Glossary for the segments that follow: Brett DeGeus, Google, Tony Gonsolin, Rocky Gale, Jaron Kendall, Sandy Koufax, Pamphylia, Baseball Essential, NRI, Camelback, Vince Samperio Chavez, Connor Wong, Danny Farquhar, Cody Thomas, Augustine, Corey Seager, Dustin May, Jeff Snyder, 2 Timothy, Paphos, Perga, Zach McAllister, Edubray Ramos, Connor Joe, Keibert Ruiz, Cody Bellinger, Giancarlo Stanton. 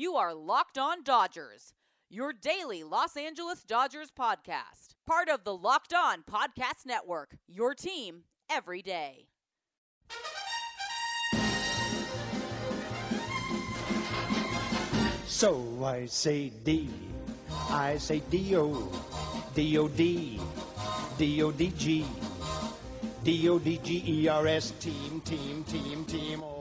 You are Locked On Dodgers, your daily Los Angeles Dodgers podcast. Part of the Locked On Podcast Network, your team every day. So I say D, I say D-O, D-O-D, D-O-D-G, D-O-D-G-E-R-S, team, team, team, team, oh.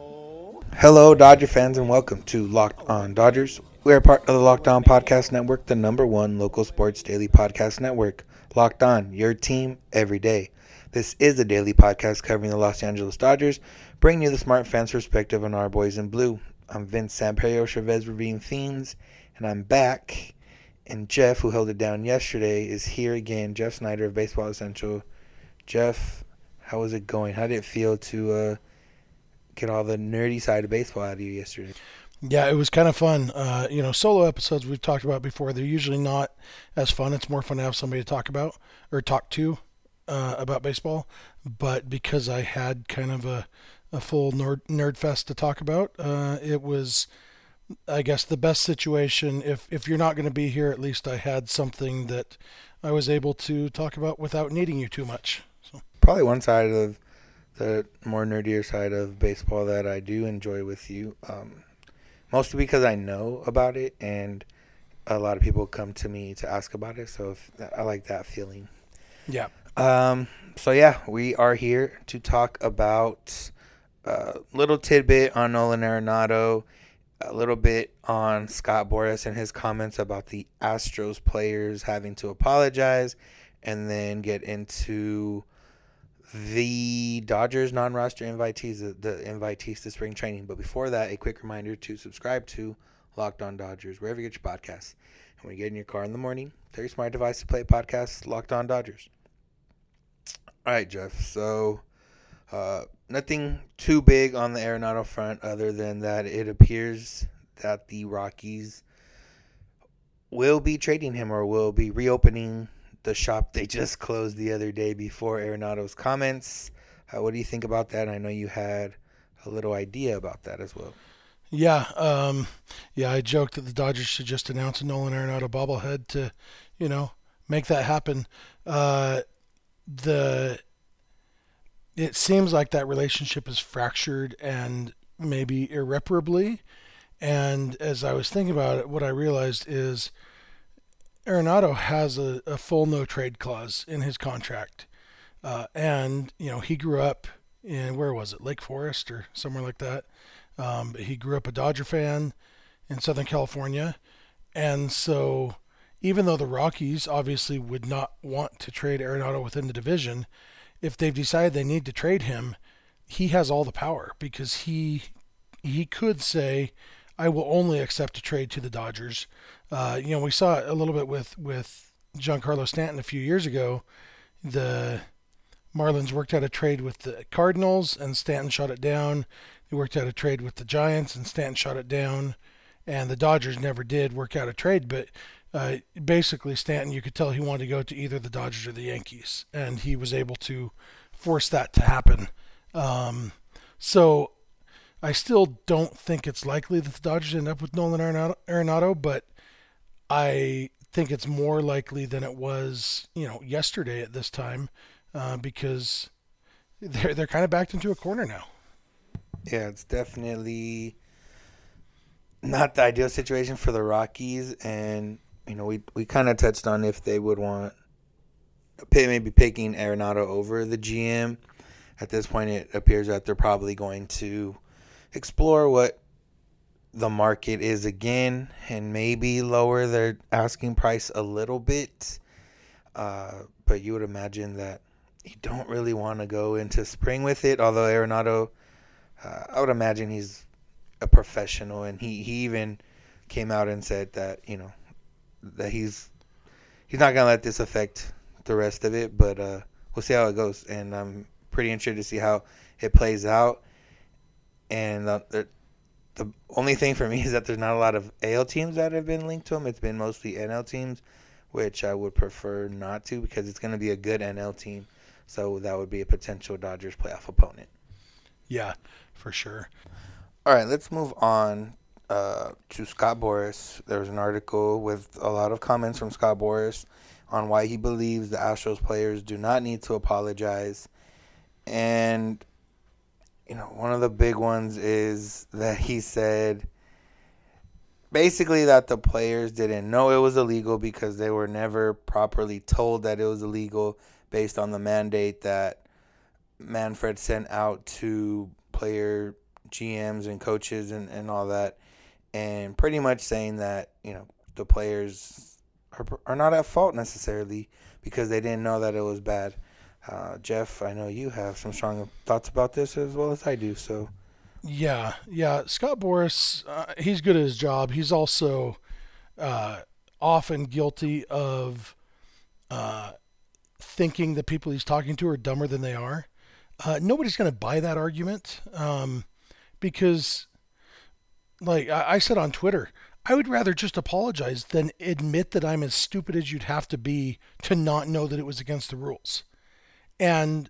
Hello, Dodger fans, and welcome to Locked On Dodgers. We are part of the Locked On Podcast Network, the number one local sports daily podcast network. Locked On, your team every day. This is a daily podcast covering the Los Angeles Dodgers, bringing you the smart fans' perspective on our boys in blue. I'm Vince Samperio Chavez, reviewing themes, and I'm back. And Jeff, who held it down yesterday, is here again. Jeff Snyder of Baseball Essential. Jeff, how is it going? How did it feel to get all the nerdy side of baseball out of you yesterday? Yeah, it was kind of fun. Solo episodes we've talked about before, they're usually not as fun. It's more fun to have somebody to talk about or talk to about baseball. But because I had kind of a full nerd fest to talk about, it was, I guess, the best situation. If you're not going to be here, at least I had something that I was able to talk about without needing you too much. So probably one side of the more nerdier side of baseball that I do enjoy with you, mostly because I know about it and a lot of people come to me to ask about it, so I like that feeling. Yeah. We are here to talk about a little tidbit on Nolan Arenado, a little bit on Scott Boras and his comments about the Astros players having to apologize, and then get into the Dodgers non-roster invitees, the invitees to spring training. But before that, a quick reminder to subscribe to Locked On Dodgers wherever you get your podcasts. And when you get in your car in the morning, tell your smart device to play podcasts Locked On Dodgers. All right, Jeff. So nothing too big on the Arenado front other than that it appears that the Rockies will be trading him or will be reopening the shop they just closed the other day before Arenado's comments. What do you think about that? I know you had a little idea about that as well. Yeah, I joked that the Dodgers should just announce a Nolan Arenado bobblehead to, make that happen. It seems like that relationship is fractured and maybe irreparably. And as I was thinking about it, what I realized is Arenado has a full no-trade clause in his contract. He grew up in, where was it, Lake Forest or somewhere like that. But he grew up a Dodger fan in Southern California. And so even though the Rockies obviously would not want to trade Arenado within the division, if they've decided they need to trade him, he has all the power because he could say, I will only accept a trade to the Dodgers. We saw it a little bit with Giancarlo Stanton a few years ago. The Marlins worked out a trade with the Cardinals, and Stanton shot it down. They worked out a trade with the Giants, and Stanton shot it down. And the Dodgers never did work out a trade, but basically Stanton, you could tell he wanted to go to either the Dodgers or the Yankees, and he was able to force that to happen. So I still don't think it's likely that the Dodgers end up with Nolan Arenado, but I think it's more likely than it was, yesterday at this time, because they're kind of backed into a corner now. Yeah, it's definitely not the ideal situation for the Rockies, and we kind of touched on if they would want maybe picking Arenado over the GM. At this point, it appears that they're probably going to explore what the market is again and maybe lower their asking price a little bit, but you would imagine that you don't really want to go into spring with it, although Arenado, I would imagine he's a professional, and he even came out and said that that he's not gonna let this affect the rest of it, but we'll see how it goes, and I'm pretty interested to see how it plays out. And the only thing for me is that there's not a lot of AL teams that have been linked to him. It's been mostly NL teams, which I would prefer not to because it's going to be a good NL team. So that would be a potential Dodgers playoff opponent. Yeah, for sure. All right, let's move on to Scott Boras. There was an article with a lot of comments from Scott Boras on why he believes the Astros players do not need to apologize. And, you know, one of the big ones is that he said basically that the players didn't know it was illegal because they were never properly told that it was illegal based on the mandate that Manfred sent out to player GMs and coaches and all that, and pretty much saying that, you know, the players are not at fault necessarily because they didn't know that it was bad. Jeff, I know you have some strong thoughts about this as well as I do, so. Yeah. Scott Boras, he's good at his job. He's also often guilty of thinking the people he's talking to are dumber than they are. Nobody's going to buy that argument because, like I said on Twitter, I would rather just apologize than admit that I'm as stupid as you'd have to be to not know that it was against the rules. And,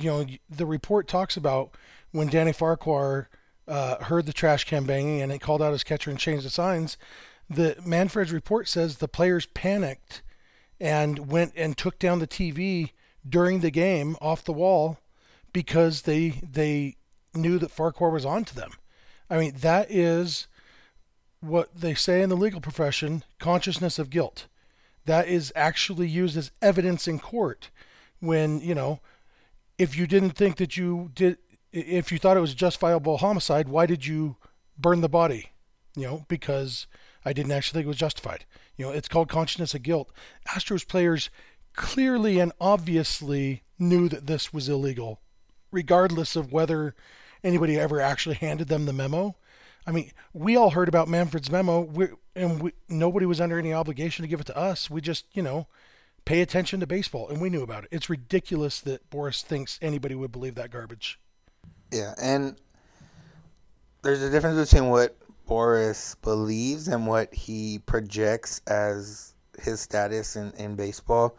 you know, the report talks about when Danny Farquhar heard the trash can banging and it called out his catcher and changed the signs, the Manfred's report says the players panicked and went and took down the TV during the game off the wall because they knew that Farquhar was on to them. I mean, that is what they say in the legal profession, consciousness of guilt. That is actually used as evidence in court. When, you know, if you didn't think that you did, if you thought it was justifiable homicide, why did you burn the body? You know, because I didn't actually think it was justified. You know, it's called consciousness of guilt. Astros players clearly and obviously knew that this was illegal, regardless of whether anybody ever actually handed them the memo. I mean, we all heard about Manfred's memo, nobody was under any obligation to give it to us. We just, you know, pay attention to baseball, and we knew about it. It's ridiculous that Boras thinks anybody would believe that garbage. Yeah, and there's a difference between what Boras believes and what he projects as his status in baseball.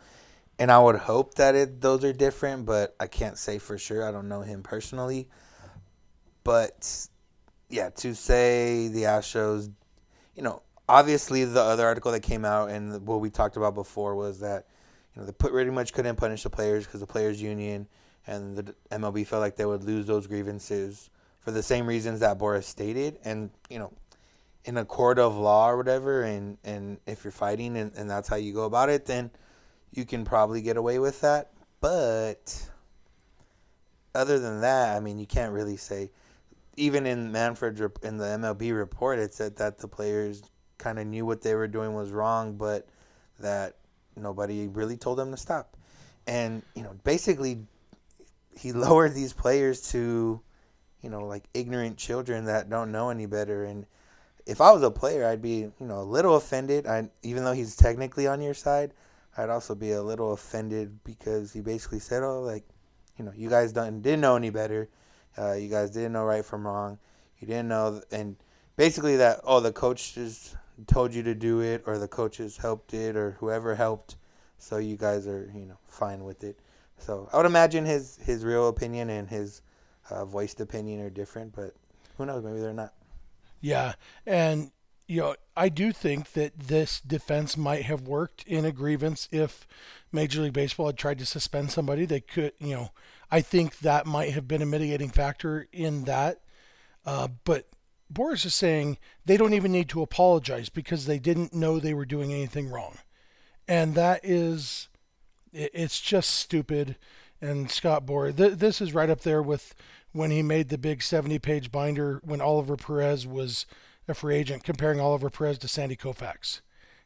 And I would hope that those are different, but I can't say for sure. I don't know him personally. But, yeah, to say the Astros, you know, obviously the other article that came out and what we talked about before was that, you know, they pretty much couldn't punish the players because the players' union and the MLB felt like they would lose those grievances for the same reasons that Boras stated. And, you know, in a court of law or whatever, and if you're fighting and that's how you go about it, then you can probably get away with that. But other than that, I mean, you can't really say. Even in Manfred's, in the MLB report, it said that the players kind of knew what they were doing was wrong, but that nobody really told them to stop. And, you know, basically he lowered these players to, you know, like ignorant children that don't know any better. And if I was a player, I'd be, you know, a little offended. Even though he's technically on your side, I'd also be a little offended because he basically said, oh, like, you know, you guys didn't know any better. You guys didn't know right from wrong. You didn't know. And basically that, oh, the coaches told you to do it, or the coaches helped it, or whoever helped, so you guys are, you know, fine with it. So I would imagine his real opinion and his voiced opinion are different, but who knows? Maybe they're not. Yeah, and, you know, I do think that this defense might have worked in a grievance if Major League Baseball had tried to suspend somebody. They could, you know, I think that might have been a mitigating factor in that, but Boras is saying they don't even need to apologize because they didn't know they were doing anything wrong. And that is, it's just stupid. And Scott Boras, this is right up there with when he made the big 70-page binder when Oliver Perez was a free agent, comparing Oliver Perez to Sandy Koufax.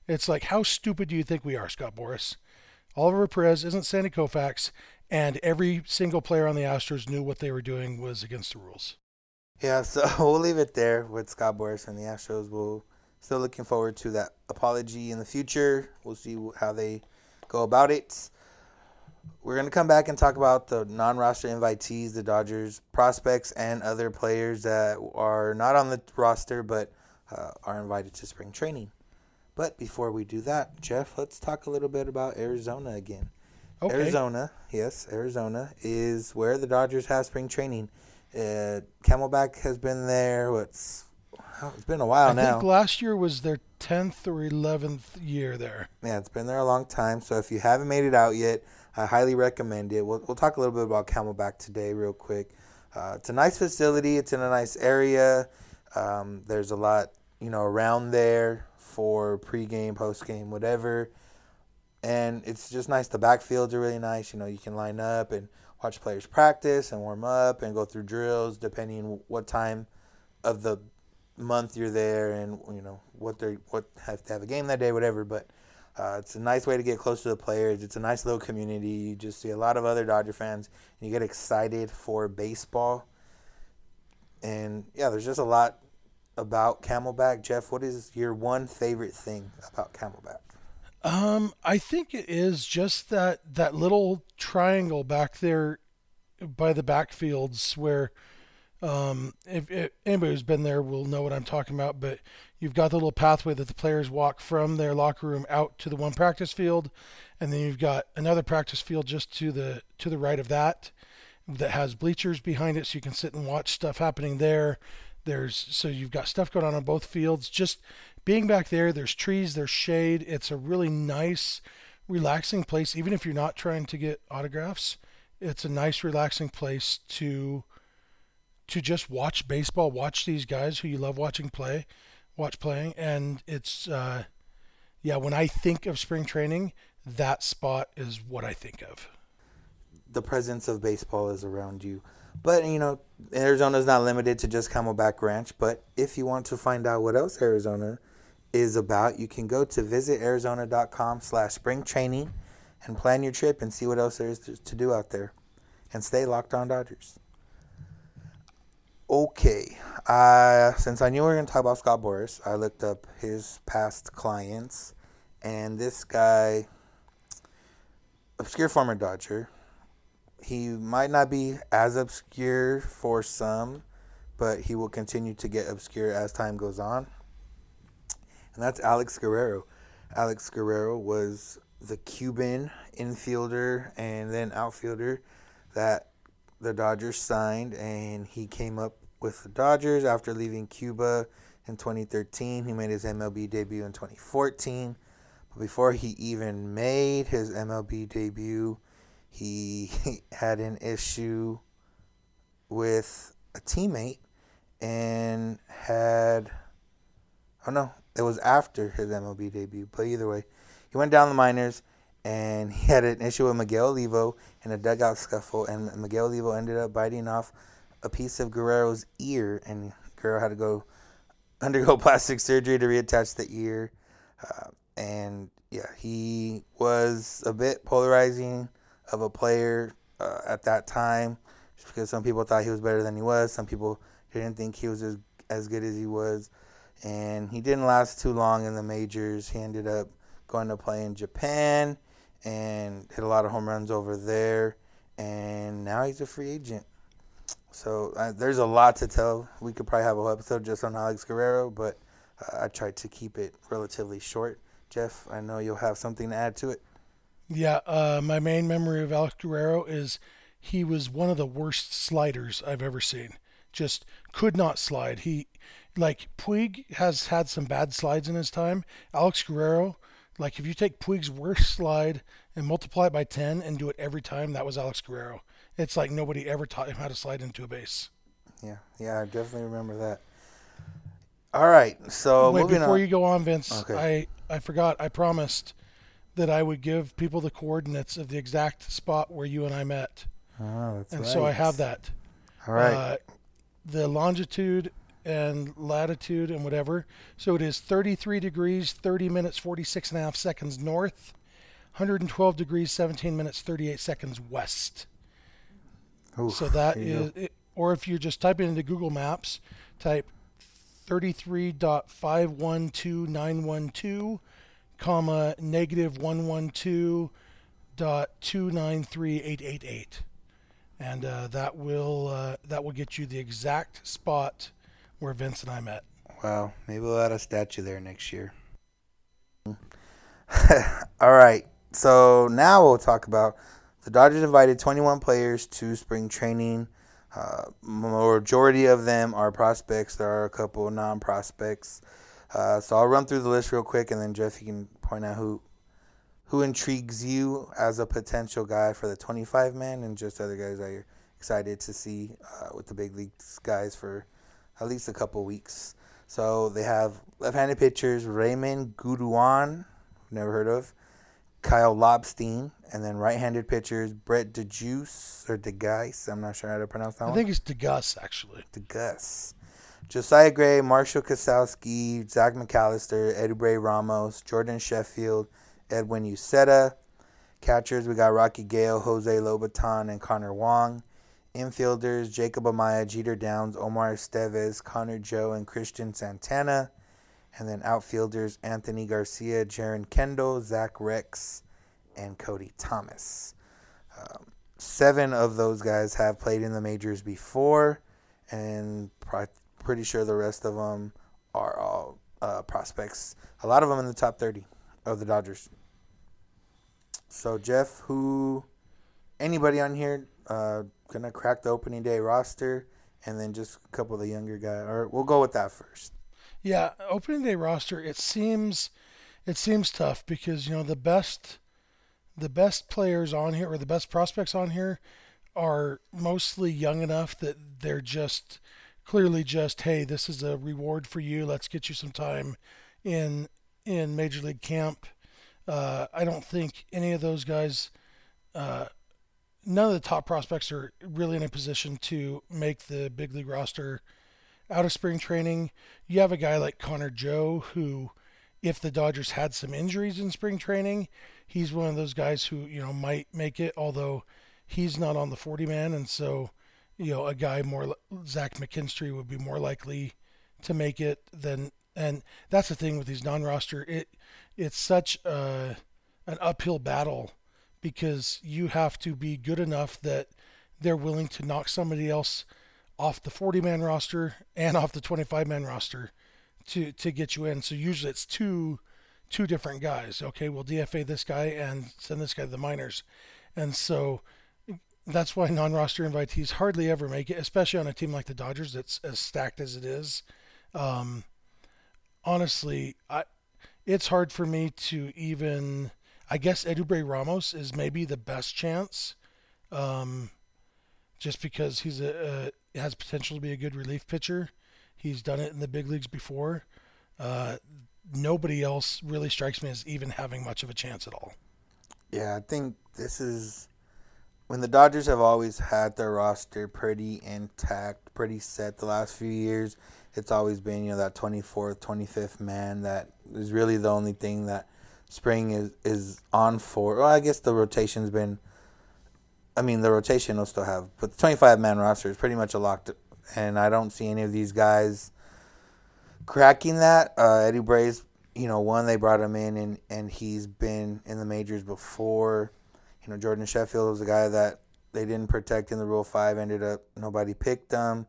It's like, how stupid do you think we are, Scott Boras? Oliver Perez isn't Sandy Koufax, and every single player on the Astros knew what they were doing was against the rules. Yeah, so we'll leave it there with Scott Boras and the Astros. We're still looking forward to that apology in the future. We'll see how they go about it. We're going to come back and talk about the non-roster invitees, the Dodgers prospects, and other players that are not on the roster but are invited to spring training. But before we do that, Jeff, let's talk a little bit about Arizona again. Okay. Arizona is where the Dodgers have spring training. Camelback has been there. Oh, it's been a while now. I think last year was their 10th or 11th year there. Yeah, it's been there a long time. So if you haven't made it out yet, I highly recommend it. We'll talk a little bit about Camelback today real quick. It's a nice facility. It's in a nice area. There's a lot, around there for pregame, postgame, whatever. And it's just nice. The backfields are really nice. You can line up and watch players practice and warm up and go through drills depending on what time of the month you're there and what have to have a game that day, whatever. But it's a nice way to get close to the players. It's a nice little community. You just see a lot of other Dodger fans and you get excited for baseball. And yeah, there's just a lot about Camelback. Jeff, what is your one favorite thing about Camelback? I think it is just that little triangle back there by the backfields where if anybody who's been there will know what I'm talking about, but you've got the little pathway that the players walk from their locker room out to the one practice field, and then you've got another practice field just to the right of that has bleachers behind it so you can sit and watch stuff happening there. So you've got stuff going on both fields. Just being back there, there's trees, there's shade. It's a really nice, relaxing place. Even if you're not trying to get autographs, it's a nice, relaxing place to just watch baseball, watch these guys who you love watching playing. And it's, when I think of spring training, that spot is what I think of. The presence of baseball is around you. But, Arizona's not limited to just Camelback Ranch. But if you want to find out what else Arizona is about, you can go to visitarizona.com/springtraining and plan your trip and see what else there is to do out there. And stay locked on Dodgers. Okay. Since I knew we were going to talk about Scott Boras, I looked up his past clients. And this guy, obscure former Dodger. He might not be as obscure for some, but he will continue to get obscure as time goes on. And that's Alex Guerrero. Alex Guerrero was the Cuban infielder and then outfielder that the Dodgers signed, and he came up with the Dodgers after leaving Cuba in 2013. He made his MLB debut in 2014. But before he even made his MLB debut, he had an issue with a teammate and it was after his MLB debut, but either way, he went down the minors and he had an issue with Miguel Olivo in a dugout scuffle, and Miguel Olivo ended up biting off a piece of Guerrero's ear, and Guerrero had to undergo plastic surgery to reattach the ear. He was a bit polarizing of a player at that time, just because some people thought he was better than he was. Some people didn't think he was as good as he was. And he didn't last too long in the majors. He ended up going to play in Japan and hit a lot of home runs over there. And now he's a free agent. So there's a lot to tell. We could probably have a whole episode just on Alex Guerrero, but I tried to keep it relatively short. Jeff, I know you'll have something to add to it. Yeah, my main memory of Alex Guerrero is he was one of the worst sliders I've ever seen. Just could not slide. He, like Puig, has had some bad slides in his time. Alex Guerrero, if you take Puig's worst slide and multiply it by 10 and do it every time, that was Alex Guerrero. It's like nobody ever taught him how to slide into a base. Yeah, I definitely remember that. All right, so wait, moving on. Before you go on, Vince, okay. I forgot, I promised that I would give people the coordinates of the exact spot where you and I met. Oh, that's right. And so I have that. All right. The longitude and latitude and whatever. So it is 33 degrees, 30 minutes, 46 and a half seconds north, 112 degrees, 17 minutes, 38 seconds west. Ooh, so that is, or if you just type it into Google Maps, type 33.512912. -112.293888, and that will get you the exact spot where Vince and I met. Wow, maybe we'll add a statue there next year. All right, so now we'll talk about the Dodgers invited 21 players to spring training. Majority of them are prospects. There are a couple non-prospects. So I'll run through the list real quick, and then, Jeff, you can point out who intrigues you as a potential guy for the 25-man and just other guys that you're excited to see with the big league guys for at least a couple weeks. So they have left-handed pitchers Raymond Guduan, never heard of, Kyle Lobstein, and then right-handed pitchers Brett DeGeus or DeGeus. I'm not sure how to pronounce that one. I think it's DeGeus, actually. DeGeus. Josiah Gray, Marshall Kosowski, Zach McAllister, Edubray Ramos, Jordan Sheffield, Edwin Uceta. Catchers, we got Rocky Gale, Jose Lobaton, and Connor Wong. Infielders, Jacob Amaya, Jeter Downs, Omar Estevez, Connor Joe, and Christian Santana. And then outfielders, Anthony Garcia, Jaron Kendall, Zach Rex, and Cody Thomas. 7 of those guys have played in the majors before, and pretty sure the rest of them are all prospects. A lot of them in the top 30 of the Dodgers. So, Jeff, anybody on here going to crack the opening day roster, and then just a couple of the younger guys. Or we'll go with that first. Yeah, opening day roster, it seems tough because, you know, the best players on here, or the best prospects on here, are mostly young enough that they're just clearly hey, this is a reward for you. Let's get you some time in Major League camp. I don't think any of those guys, none of the top prospects are really in a position to make the big league roster out of spring training. You have a guy like Connor Joe, who, if the Dodgers had some injuries in spring training, he's one of those guys who, you know, might make it, although he's not on the 40-man. And so, you know, a guy more Zach McKinstry would be more likely to make it than, and that's the thing with these non-roster, it's such an uphill battle because you have to be good enough that they're willing to knock somebody else off the 40-man roster and off the 25-man roster to get you in. So usually it's two different guys. Okay, we'll DFA this guy and send this guy to the minors. And so that's why non-roster invitees hardly ever make it, especially on a team like the Dodgers that's as stacked as it is. Honestly, it's hard for me to even... I guess Edubray Ramos is maybe the best chance, just because he's has potential to be a good relief pitcher. He's done it in the big leagues before. Nobody else really strikes me as even having much of a chance at all. Yeah, I think this is when the Dodgers have always had their roster pretty intact, pretty set the last few years. It's always been, you know, that 24th, 25th man that is really the only thing that spring is on for. Well, I guess the rotation's been, I mean, the rotation will still have, but the 25-man roster is pretty much a locked, and I don't see any of these guys cracking that. Eddie Bray's, you know, one, they brought him in, and he's been in the majors before. You know, Jordan Sheffield was a guy that they didn't protect in the Rule 5, ended up nobody picked him.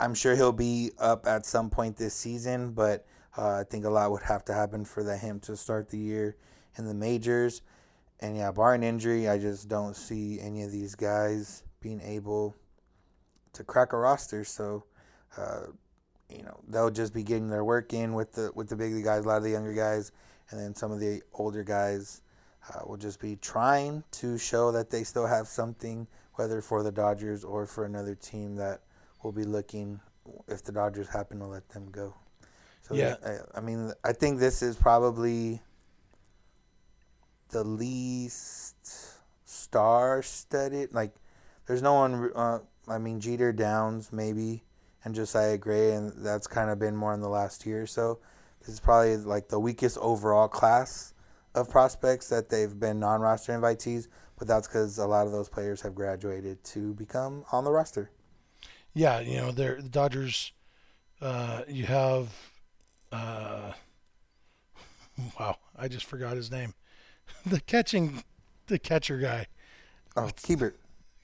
I'm sure he'll be up at some point this season, but I think a lot would have to happen for him to start the year in the majors. And, yeah, barring injury, I just don't see any of these guys being able to crack a roster. So, you know, they'll just be getting their work in with the big league guys, a lot of the younger guys, and then some of the older guys will just be trying to show that they still have something, whether for the Dodgers or for another team that will be looking if the Dodgers happen to let them go. So, yeah. I mean, I think this is probably the least star-studded. Like, there's no one, I mean, Jeter Downs maybe and Josiah Gray, and that's kind of been more in the last year or so. This is probably, like, the weakest overall class of prospects that they've been non-roster invitees, but that's because a lot of those players have graduated to become on the roster. Yeah, you know, the Dodgers, you have... wow, I just forgot his name. The catcher guy. Oh, Keibert.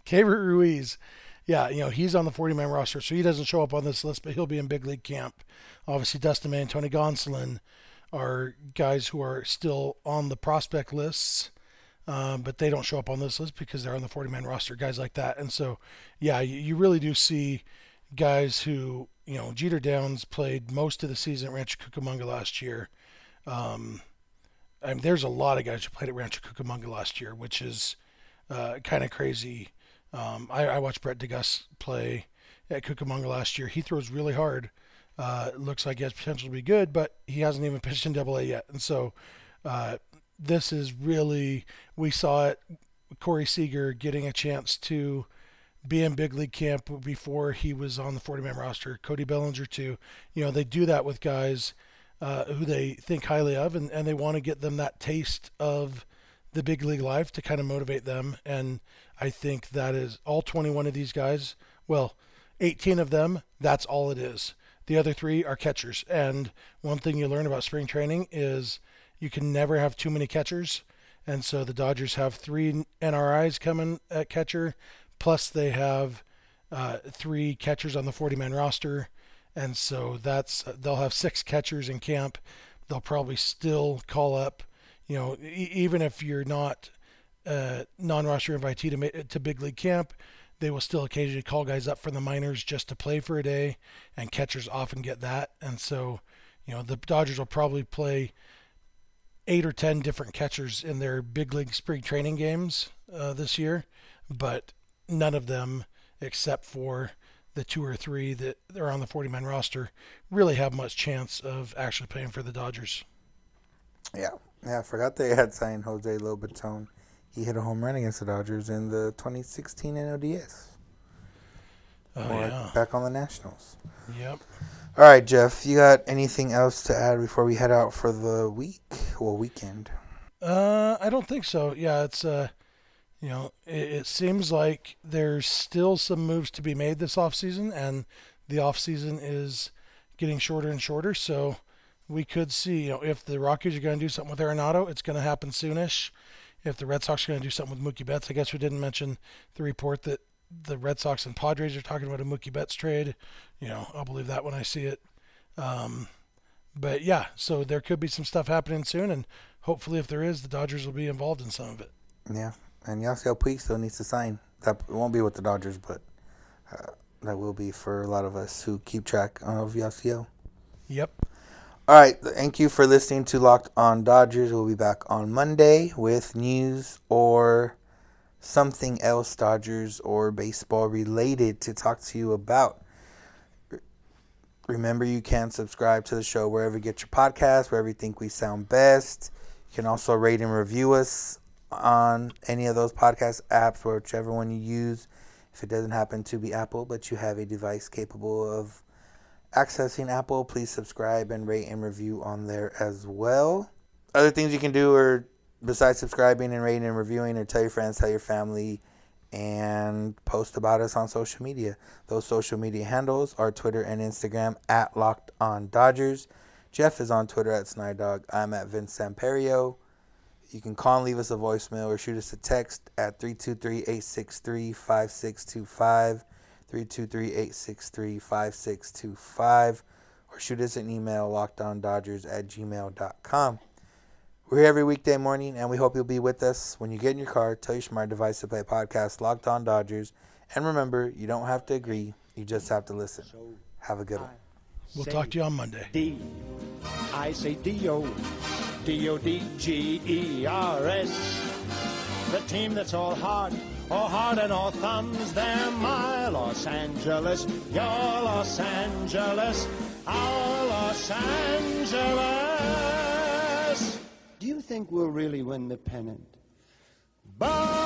Keibert Ruiz. Yeah, you know, he's on the 40-man roster, so he doesn't show up on this list, but he'll be in big league camp. Obviously, Dustin May and Tony Gonsolin are guys who are still on the prospect lists. But they don't show up on this list because they're on the 40-man roster, guys like that. And so, yeah, you really do see guys who, you know, Jeter Downs played most of the season at Rancho Cucamonga last year. I mean, there's a lot of guys who played at Rancho Cucamonga last year, which is kind of crazy. I watched Brett DeGeus play at Cucamonga last year. He throws really hard. It looks like he has potential to be good, but he hasn't even pitched in Double A yet. And so this is really, we saw it, Corey Seager getting a chance to be in big league camp before he was on the 40-man roster. Cody Bellinger, too. You know, they do that with guys who they think highly of, and they want to get them that taste of the big league life to kind of motivate them. And I think that is all 21 of these guys. Well, 18 of them, that's all it is. The other three are catchers. And one thing you learn about spring training is you can never have too many catchers. And so the Dodgers have 3 NRIs coming at catcher, plus they have 3 catchers on the 40-man roster. And so that's, they'll have 6 catchers in camp. They'll probably still call up, you know, even if you're not non-roster invitee to big league camp, they will still occasionally call guys up from the minors just to play for a day, and catchers often get that. And so, you know, the Dodgers will probably play 8 or 10 different catchers in their big league spring training games this year, but none of them except for the 2 or 3 that are on the 40-man roster really have much chance of actually playing for the Dodgers. Yeah, I forgot they had signed Jose Lobaton. He hit a home run against the Dodgers in the 2016 NLDS. Back on the Nationals. Yep. All right, Jeff, you got anything else to add before we head out for the week or weekend? I don't think so. Yeah, it's you know, it seems like there's still some moves to be made this offseason, and the offseason is getting shorter and shorter. So we could see, you know, if the Rockies are going to do something with Arenado, it's going to happen soonish. If the Red Sox are going to do something with Mookie Betts, I guess we didn't mention the report that the Red Sox and Padres are talking about a Mookie Betts trade. You know, I'll believe that when I see it. But yeah, so there could be some stuff happening soon, and hopefully if there is, the Dodgers will be involved in some of it. Yeah. And Yasiel Puig still needs to sign. That won't be with the Dodgers, but that will be for a lot of us who keep track of Yasiel. Yep. All right. Thank you for listening to Locked On Dodgers. We'll be back on Monday with news or something else Dodgers or baseball related to talk to you about. Remember, you can subscribe to the show wherever you get your podcast, wherever you think we sound best. You can also rate and review us on any of those podcast apps or whichever one you use. If it doesn't happen to be Apple, but you have a device capable of accessing Apple, please subscribe and rate and review on there as well. Other things you can do are, besides subscribing and rating and reviewing, or tell your friends, tell your family, and post about us on social media. Those social media handles are Twitter and Instagram at Locked On Dodgers. Jeff is on Twitter at SnyDog. I'm at Vince Samperio. You can call and leave us a voicemail or shoot us a text at 323-863-5625, 323-863-5625, or shoot us an email, lockedondodgers@gmail.com. We're here every weekday morning, and we hope you'll be with us when you get in your car. Tell your smart device to play podcast Locked On Dodgers. And remember, you don't have to agree. You just have to listen. Have a good one. We'll talk to you on Monday. D. I say D-O. D-O-D-G-E-R-S. The team that's all heart and all thumbs. They're my Los Angeles, your Los Angeles, our Los Angeles. Do you think we'll really win the pennant? Bye!